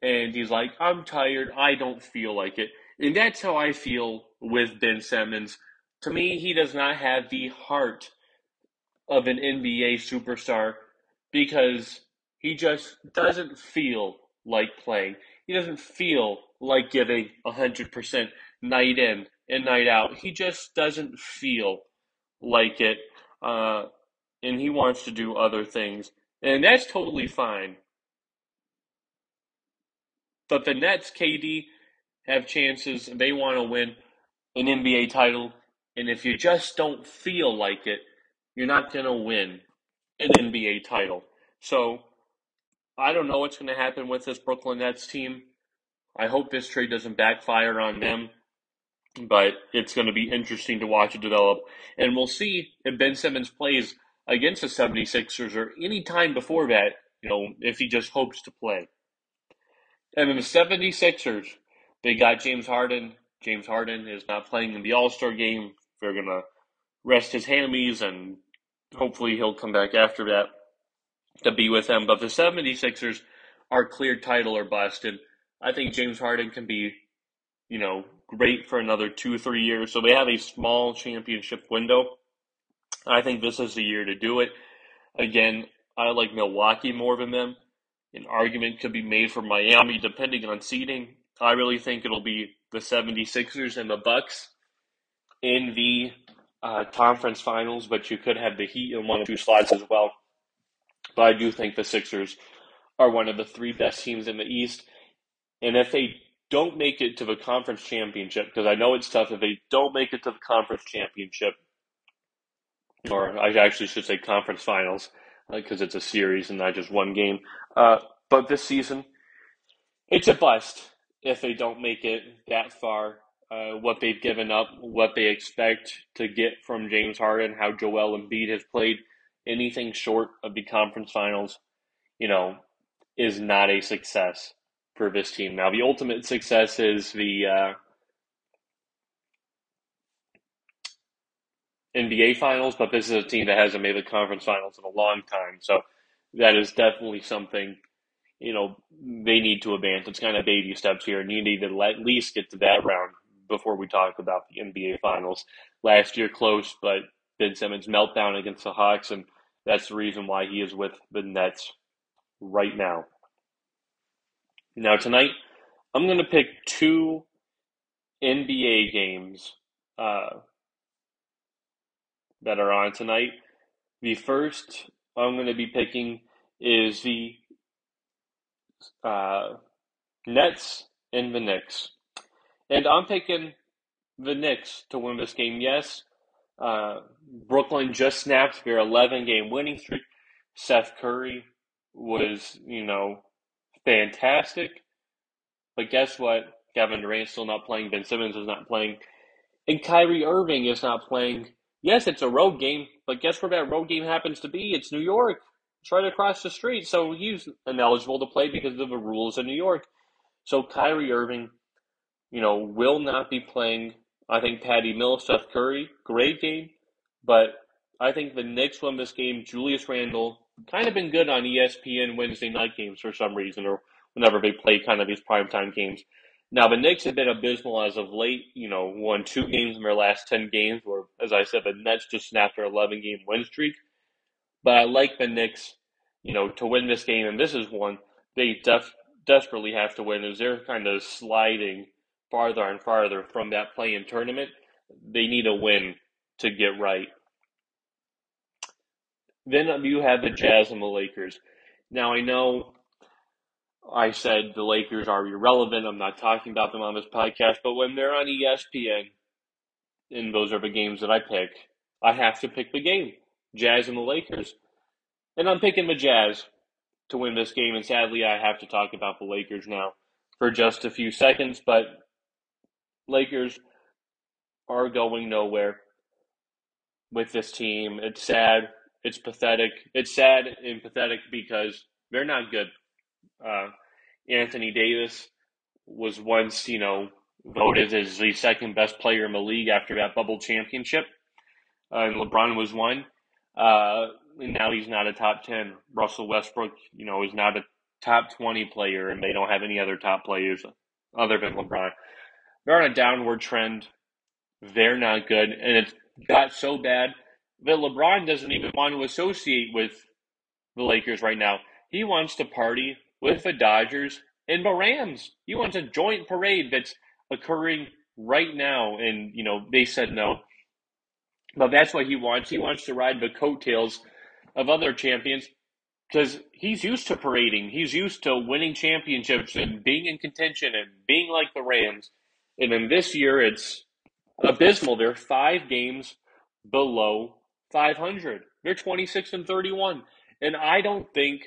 And he's like, I'm tired. I don't feel like it. And that's how I feel with Ben Simmons. To me, he does not have the heart of an N B A superstar because he just doesn't feel like playing. He doesn't feel like giving one hundred percent night in and night out. He just doesn't feel like it, uh, and he wants to do other things, and that's totally fine. But the Nets, K D, have chances. They want to win an N B A title, and if you just don't feel like it, you're not going to win an N B A title. So I don't know what's going to happen with this Brooklyn Nets team. I hope this trade doesn't backfire on them, but it's going to be interesting to watch it develop. And we'll see if Ben Simmons plays against the seventy-sixers or any time before that, you know, if he just hopes to play. And in the seventy-sixers, they got James Harden. James Harden is not playing in the All-Star game. They're going to rest his hammies, and hopefully he'll come back after that to be with them. But the seventy-sixers are clear title or bust, and I think James Harden can be, you know, great for another two, three years. So they have a small championship window. I think this is the year to do it. Again, I like Milwaukee more than them. An argument could be made for Miami depending on seeding. I really think it'll be the seventy-sixers and the Bucks in the uh, conference finals, but you could have the Heat in one of two slots as well. But I do think the Sixers are one of the three best teams in the East. And if they don't make it to the conference championship, because I know it's tough, if they don't make it to the conference championship, or I actually should say conference finals, because uh, it's a series and not just one game. Uh, but this season, it's a bust if they don't make it that far. Uh, what they've given up, what they expect to get from James Harden, how Joel Embiid has played, anything short of the conference finals, you know, is not a success for this team. Now, the ultimate success is the uh, N B A Finals, but this is a team that hasn't made the conference finals in a long time. So that is definitely something, you know, they need to advance. It's kind of baby steps here, and you need to at least get to that round before we talk about the N B A Finals. Last year, close, but Ben Simmons' meltdown against the Hawks, and that's the reason why he is with the Nets right now. Now, tonight, I'm going to pick two N B A games uh, that are on tonight. The first I'm going to be picking is the uh, Nets and the Knicks. And I'm picking the Knicks to win this game. Yes, uh, Brooklyn just snapped their eleven-game winning streak. Seth Curry was, you know, fantastic. But guess what? Kevin Durant's still not playing. Ben Simmons is not playing. And Kyrie Irving is not playing. Yes, it's a road game, but guess where that road game happens to be? It's New York. It's right across the street. So he's ineligible to play because of the rules in New York. So Kyrie Irving, you know, will not be playing. I think Patty Mills, Steph Curry, great game. But I think the Knicks win this game. Julius Randle, kind of been good on E S P N Wednesday night games for some reason, or whenever they play kind of these primetime games. Now, the Knicks have been abysmal as of late. You know, won two games in their last ten games, where, as I said, the Nets just snapped their eleven-game win streak. But I like the Knicks, you know, to win this game, and this is one they def- desperately have to win, as they're kind of sliding farther and farther from that play-in tournament. They need a win to get right. Then you have the Jazz and the Lakers. Now, I know I said the Lakers are irrelevant. I'm not talking about them on this podcast, but when they're on E S P N, and those are the games that I pick, I have to pick the game, Jazz and the Lakers. And I'm picking the Jazz to win this game, and sadly I have to talk about the Lakers now for just a few seconds, but Lakers are going nowhere with this team. It's sad. It's pathetic. It's sad and pathetic because they're not good. Uh, Anthony Davis was once, you know, voted as the second best player in the league after that bubble championship. Uh, and LeBron was one. Uh, and now he's not a top ten. Russell Westbrook, you know, is not a top twenty player, and they don't have any other top players other than LeBron. They're on a downward trend. They're not good. And it's got so bad that LeBron doesn't even want to associate with the Lakers right now. He wants to party with the Dodgers and the Rams. He wants a joint parade that's occurring right now. And, you know, they said no. But that's what he wants. He wants to ride the coattails of other champions because he's used to parading. He's used to winning championships and being in contention and being like the Rams. And then this year, it's abysmal. They're five games below five hundred. They're twenty-six and thirty-one. And I don't think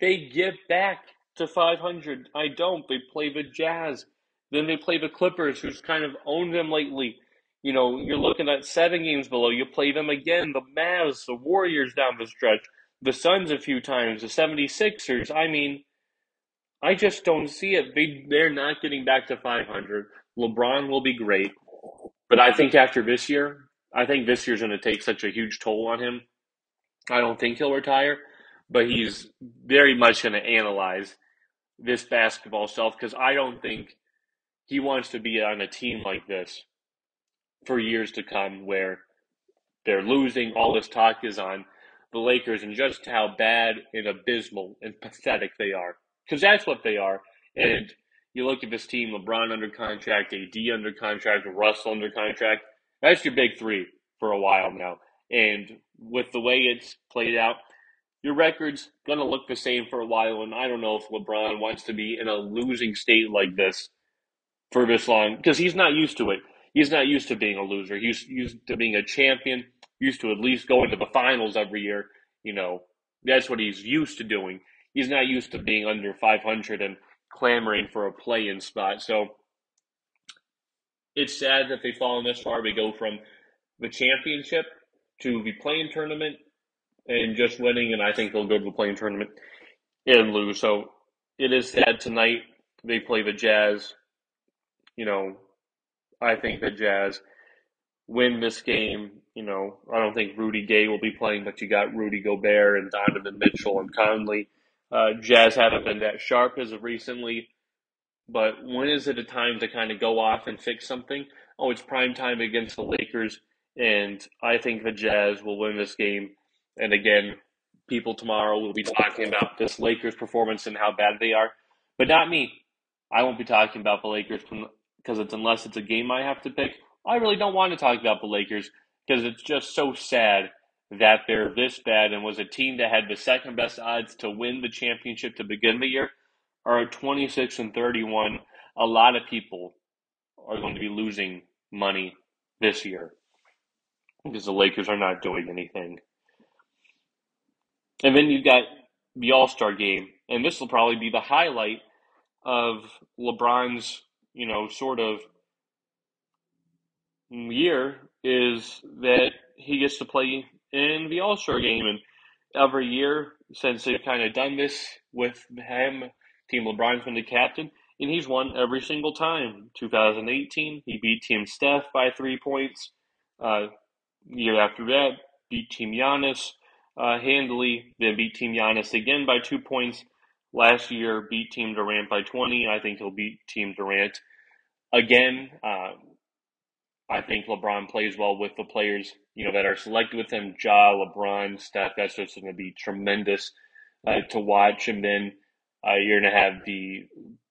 they get back to five hundred. I don't. They play the Jazz. Then they play the Clippers, who's kind of owned them lately. You know, you're looking at seven games below. You play them again. The Mavs, the Warriors down the stretch, the Suns a few times, the seventy-sixers. I mean, I just don't see it. They, they're not getting back to five hundred. LeBron will be great. But I think after this year, I think this year's going to take such a huge toll on him. I don't think he'll retire. But he's very much going to analyze this basketball stuff because I don't think he wants to be on a team like this for years to come where they're losing. All this talk is on the Lakers and just how bad and abysmal and pathetic they are because that's what they are. And you look at this team, LeBron under contract, A D under contract, Russell under contract. That's your big three for a while now. And with the way it's played out, your record's going to look the same for a while, and I don't know if LeBron wants to be in a losing state like this for this long because he's not used to it. He's not used to being a loser. He's used to being a champion, used to at least going to the finals every year. You know, that's what he's used to doing. He's not used to being under five hundred and clamoring for a play-in spot. So it's sad that they've fallen this far. They go from the championship to the play-in tournament, and just winning, and I think they'll go to the play-in tournament and lose. So it is sad tonight. They play the Jazz. You know, I think the Jazz win this game. You know, I don't think Rudy Gay will be playing, but you got Rudy Gobert and Donovan Mitchell and Conley Uh, Jazz haven't been that sharp as of recently. But when is it a time to kind of go off and fix something? Oh, it's prime time against the Lakers, and I think the Jazz will win this game. And again, people tomorrow will be talking about this Lakers performance and how bad they are. But not me. I won't be talking about the Lakers because it's unless it's a game I have to pick. I really don't want to talk about the Lakers because it's just so sad that they're this bad and was a team that had the second best odds to win the championship to begin the year are at twenty-six and thirty-one. A lot of people are going to be losing money this year because the Lakers are not doing anything. And then you've got the All-Star game, and this will probably be the highlight of LeBron's, you know, sort of year is that he gets to play in the All-Star game. And every year since they've kind of done this with him, Team LeBron's been the captain, and he's won every single time. two thousand eighteen, he beat Team Steph by three points. Uh, year after that, beat Team Giannis uh, handily, then beat Team Giannis again by two points. Last year, beat Team Durant by twenty. I think he'll beat Team Durant again. Uh, I think LeBron plays well with the players, you know, that are selected with him. Ja, LeBron, Steph, that's just going to be tremendous uh, to watch. And then uh, you're going to have the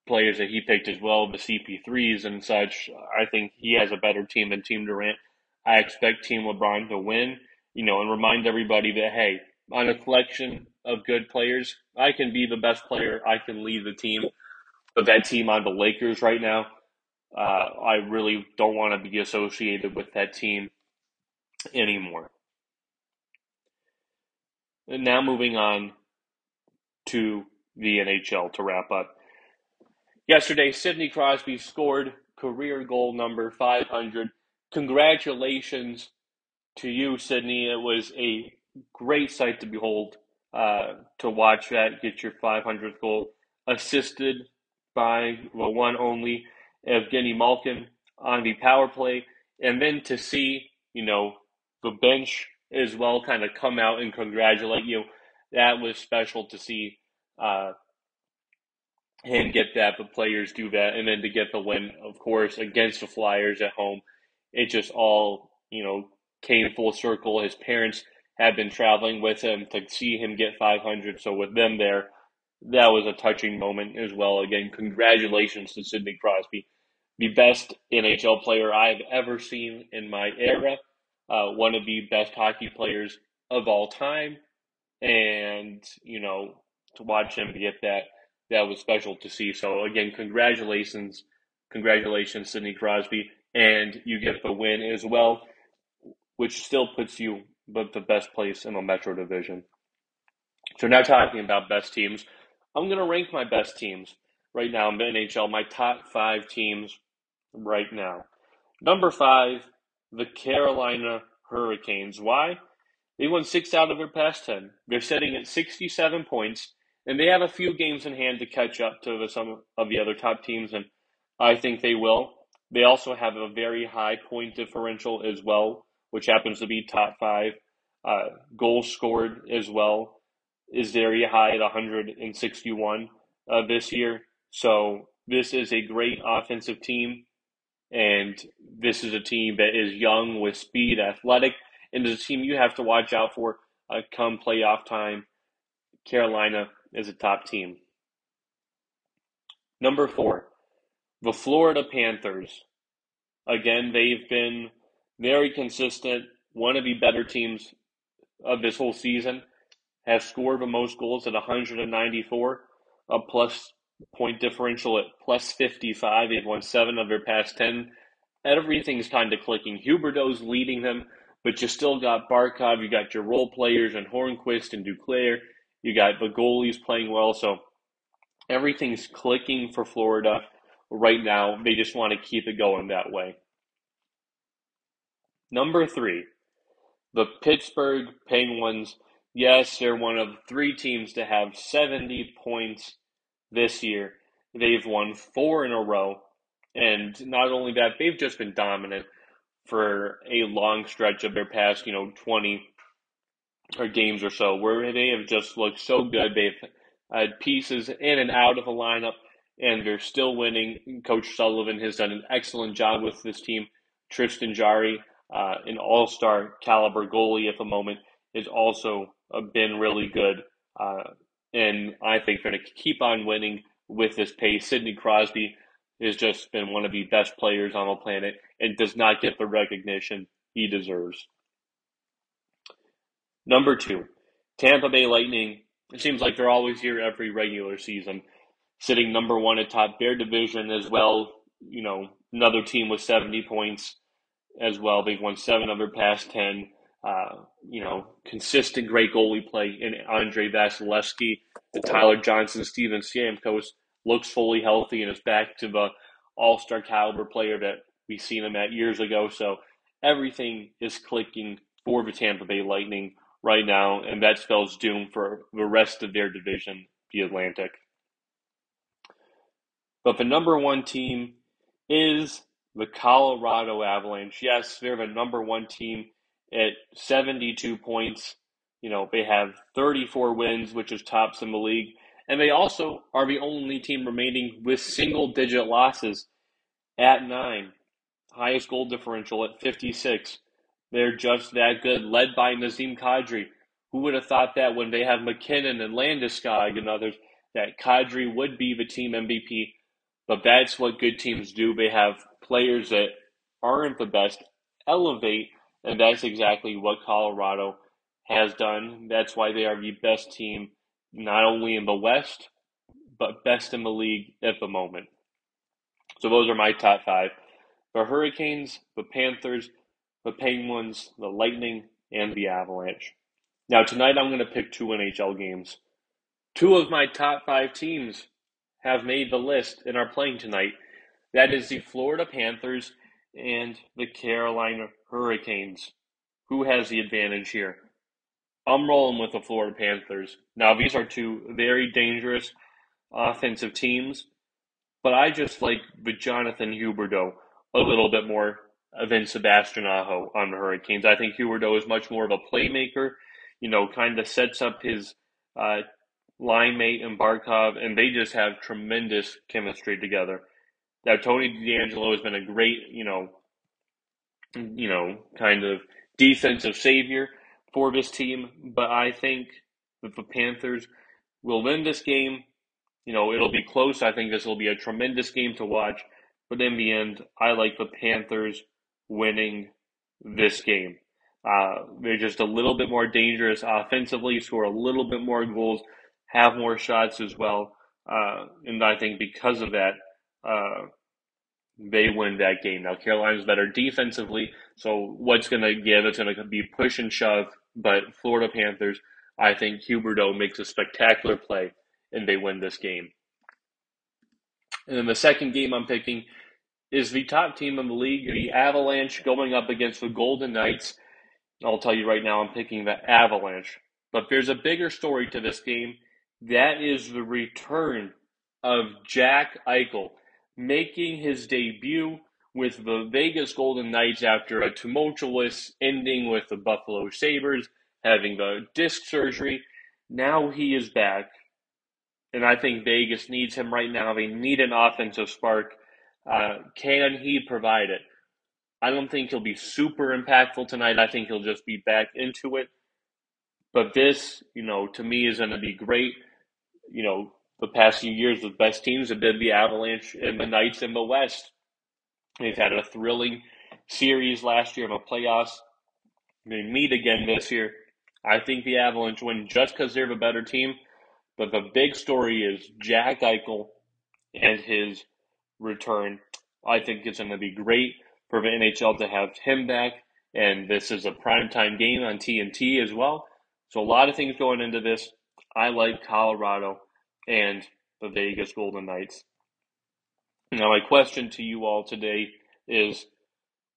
players that he picked as well, the C P threes and such. I think he has a better team than Team Durant. I expect Team LeBron to win, you know, and remind everybody that, hey, on a collection of good players, I can be the best player. I can lead the team. But that team on the Lakers right now, Uh, I really don't want to be associated with that team anymore. And now moving on to the N H L to wrap up. Yesterday, Sidney Crosby scored career goal number five hundred. Congratulations to you, Sidney. It was a great sight to behold, uh, to watch that, get your five hundredth goal, assisted by the one only Evgeny Malkin on the power play, and then to see, you know, the bench as well kind of come out and congratulate you. That was special to see uh, him get that, the players do that, and then to get the win, of course, against the Flyers at home. It just all, you know, came full circle. His parents had been traveling with him to see him get five hundred, so with them there, that was a touching moment as well. Again, congratulations to Sidney Crosby, the best N H L player I've ever seen in my era, uh, one of the best hockey players of all time. And, you know, to watch him get that, that was special to see. So, again, congratulations, congratulations, Sidney Crosby. And you get the win as well, which still puts you in the best place in the Metro Division. So now talking about best teams, I'm going to rank my best teams right now in the N H L, my top five teams right now. Number five, the Carolina Hurricanes. Why? They won six out of their past ten. They're sitting at sixty-seven points, and they have a few games in hand to catch up to the, some of the other top teams, and I think they will. They also have a very high point differential as well, which happens to be top five. Uh, goals scored as well is very high at one hundred sixty-one uh, this year. So this is a great offensive team, and this is a team that is young with speed, athletic, and is a team you have to watch out for uh, come playoff time. Carolina is a top team. Number four, the Florida Panthers. Again, they've been very consistent, one of the better teams of this whole season. Have scored the most goals at one hundred ninety-four, a plus point differential at plus fifty-five. They've won seven of their past ten. Everything's kind of clicking. Huberdeau's leading them, but you still got Barkov. You got your role players and Hornquist and Duclair. You got the goalies playing well. So everything's clicking for Florida right now. They just want to keep it going that way. Number three, the Pittsburgh Penguins. Yes, they're one of three teams to have seventy points this year. They've won four in a row. And not only that, they've just been dominant for a long stretch of their past, you know, twenty or games or so, where they have just looked so good. They've uh, pieces in and out of the lineup, and they're still winning. Coach Sullivan has done an excellent job with this team. Tristan Jarry, uh, an all-star caliber goalie at the moment, has also been really good. Uh, and I think they're going to keep on winning with this pace. Sidney Crosby has just been one of the best players on the planet and does not get the recognition he deserves. Number two, Tampa Bay Lightning. It seems like they're always here every regular season, sitting number one atop their division as well. You know, another team with seventy points as well. They've won seven of their past ten. Uh, you know, consistent great goalie play in Andre Vasilevsky, the Tyler Johnson, Steven Stamkos looks fully healthy and is back to the all-star caliber player that we've seen him at years ago. So everything is clicking for the Tampa Bay Lightning right now, and that spells doom for the rest of their division, the Atlantic. But the number one team is the Colorado Avalanche. Yes, they're the number one team at seventy-two points. You know, they have thirty-four wins, which is tops in the league. And they also are the only team remaining with single-digit losses at nine. Highest goal differential at fifty-six. They're just that good, led by Nazem Kadri. Who would have thought that when they have McKinnon and Landeskog and others, that Kadri would be the team M V P? But that's what good teams do. They have players that aren't the best elevate, and that's exactly what Colorado has done. That's why they are the best team, not only in the West, but best in the league at the moment. So those are my top five. The Hurricanes, the Panthers, the Penguins, the Lightning, and the Avalanche. Now tonight I'm going to pick two N H L games. Two of my top five teams have made the list and are playing tonight. That is the Florida Panthers and the Carolina Hurricanes. Who has the advantage here? I'm rolling with the Florida Panthers. Now these are two very dangerous offensive teams, but I just like the Jonathan Huberdeau a little bit more than Sebastian Aho on the Hurricanes. I think Huberdeau is much more of a playmaker, you know, kind of sets up his uh, line mate and Barkov, and they just have tremendous chemistry together. Now, Tony DeAngelo has been a great, you know, you know, kind of defensive savior for this team, but I think that the Panthers will win this game. You know, it'll be close. I think this will be a tremendous game to watch. But in the end, I like the Panthers winning this game. Uh, they're just a little bit more dangerous offensively, score a little bit more goals, have more shots as well. Uh, and I think because of that, uh, they win that game. Now, Carolina's better defensively, so what's going to give? It's going to be push and shove. But Florida Panthers, I think Huberdeau makes a spectacular play, and they win this game. And then the second game I'm picking is the top team in the league, the Avalanche, going up against the Golden Knights. I'll tell you right now, I'm picking the Avalanche. But there's a bigger story to this game. That is the return of Jack Eichel, making his debut with the Vegas Golden Knights after a tumultuous ending with the Buffalo Sabres, having the disc surgery. Now he is back. And I think Vegas needs him right now. They need an offensive spark. Uh, can he provide it? I don't think he'll be super impactful tonight. I think he'll just be back into it. But this, you know, to me is going to be great. You know, the past few years, the best teams have been the Avalanche and the Knights in the West. They've had a thrilling series last year in the playoffs. They meet again this year. I think the Avalanche win just because they're the better team. But the big story is Jack Eichel and his return. I think it's going to be great for the N H L to have him back. And this is a primetime game on T N T as well. So a lot of things going into this. I like Colorado and the Vegas Golden Knights. Now my question to you all today is,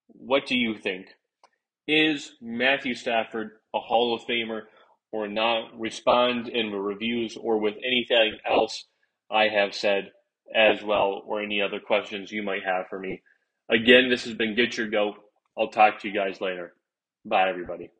what do you think? Is Matthew Stafford a Hall of Famer or not? Respond in the reviews or with anything else I have said as well, or any other questions you might have for me. Again, this has been Get Your Goat. I'll talk to you guys later. Bye, everybody.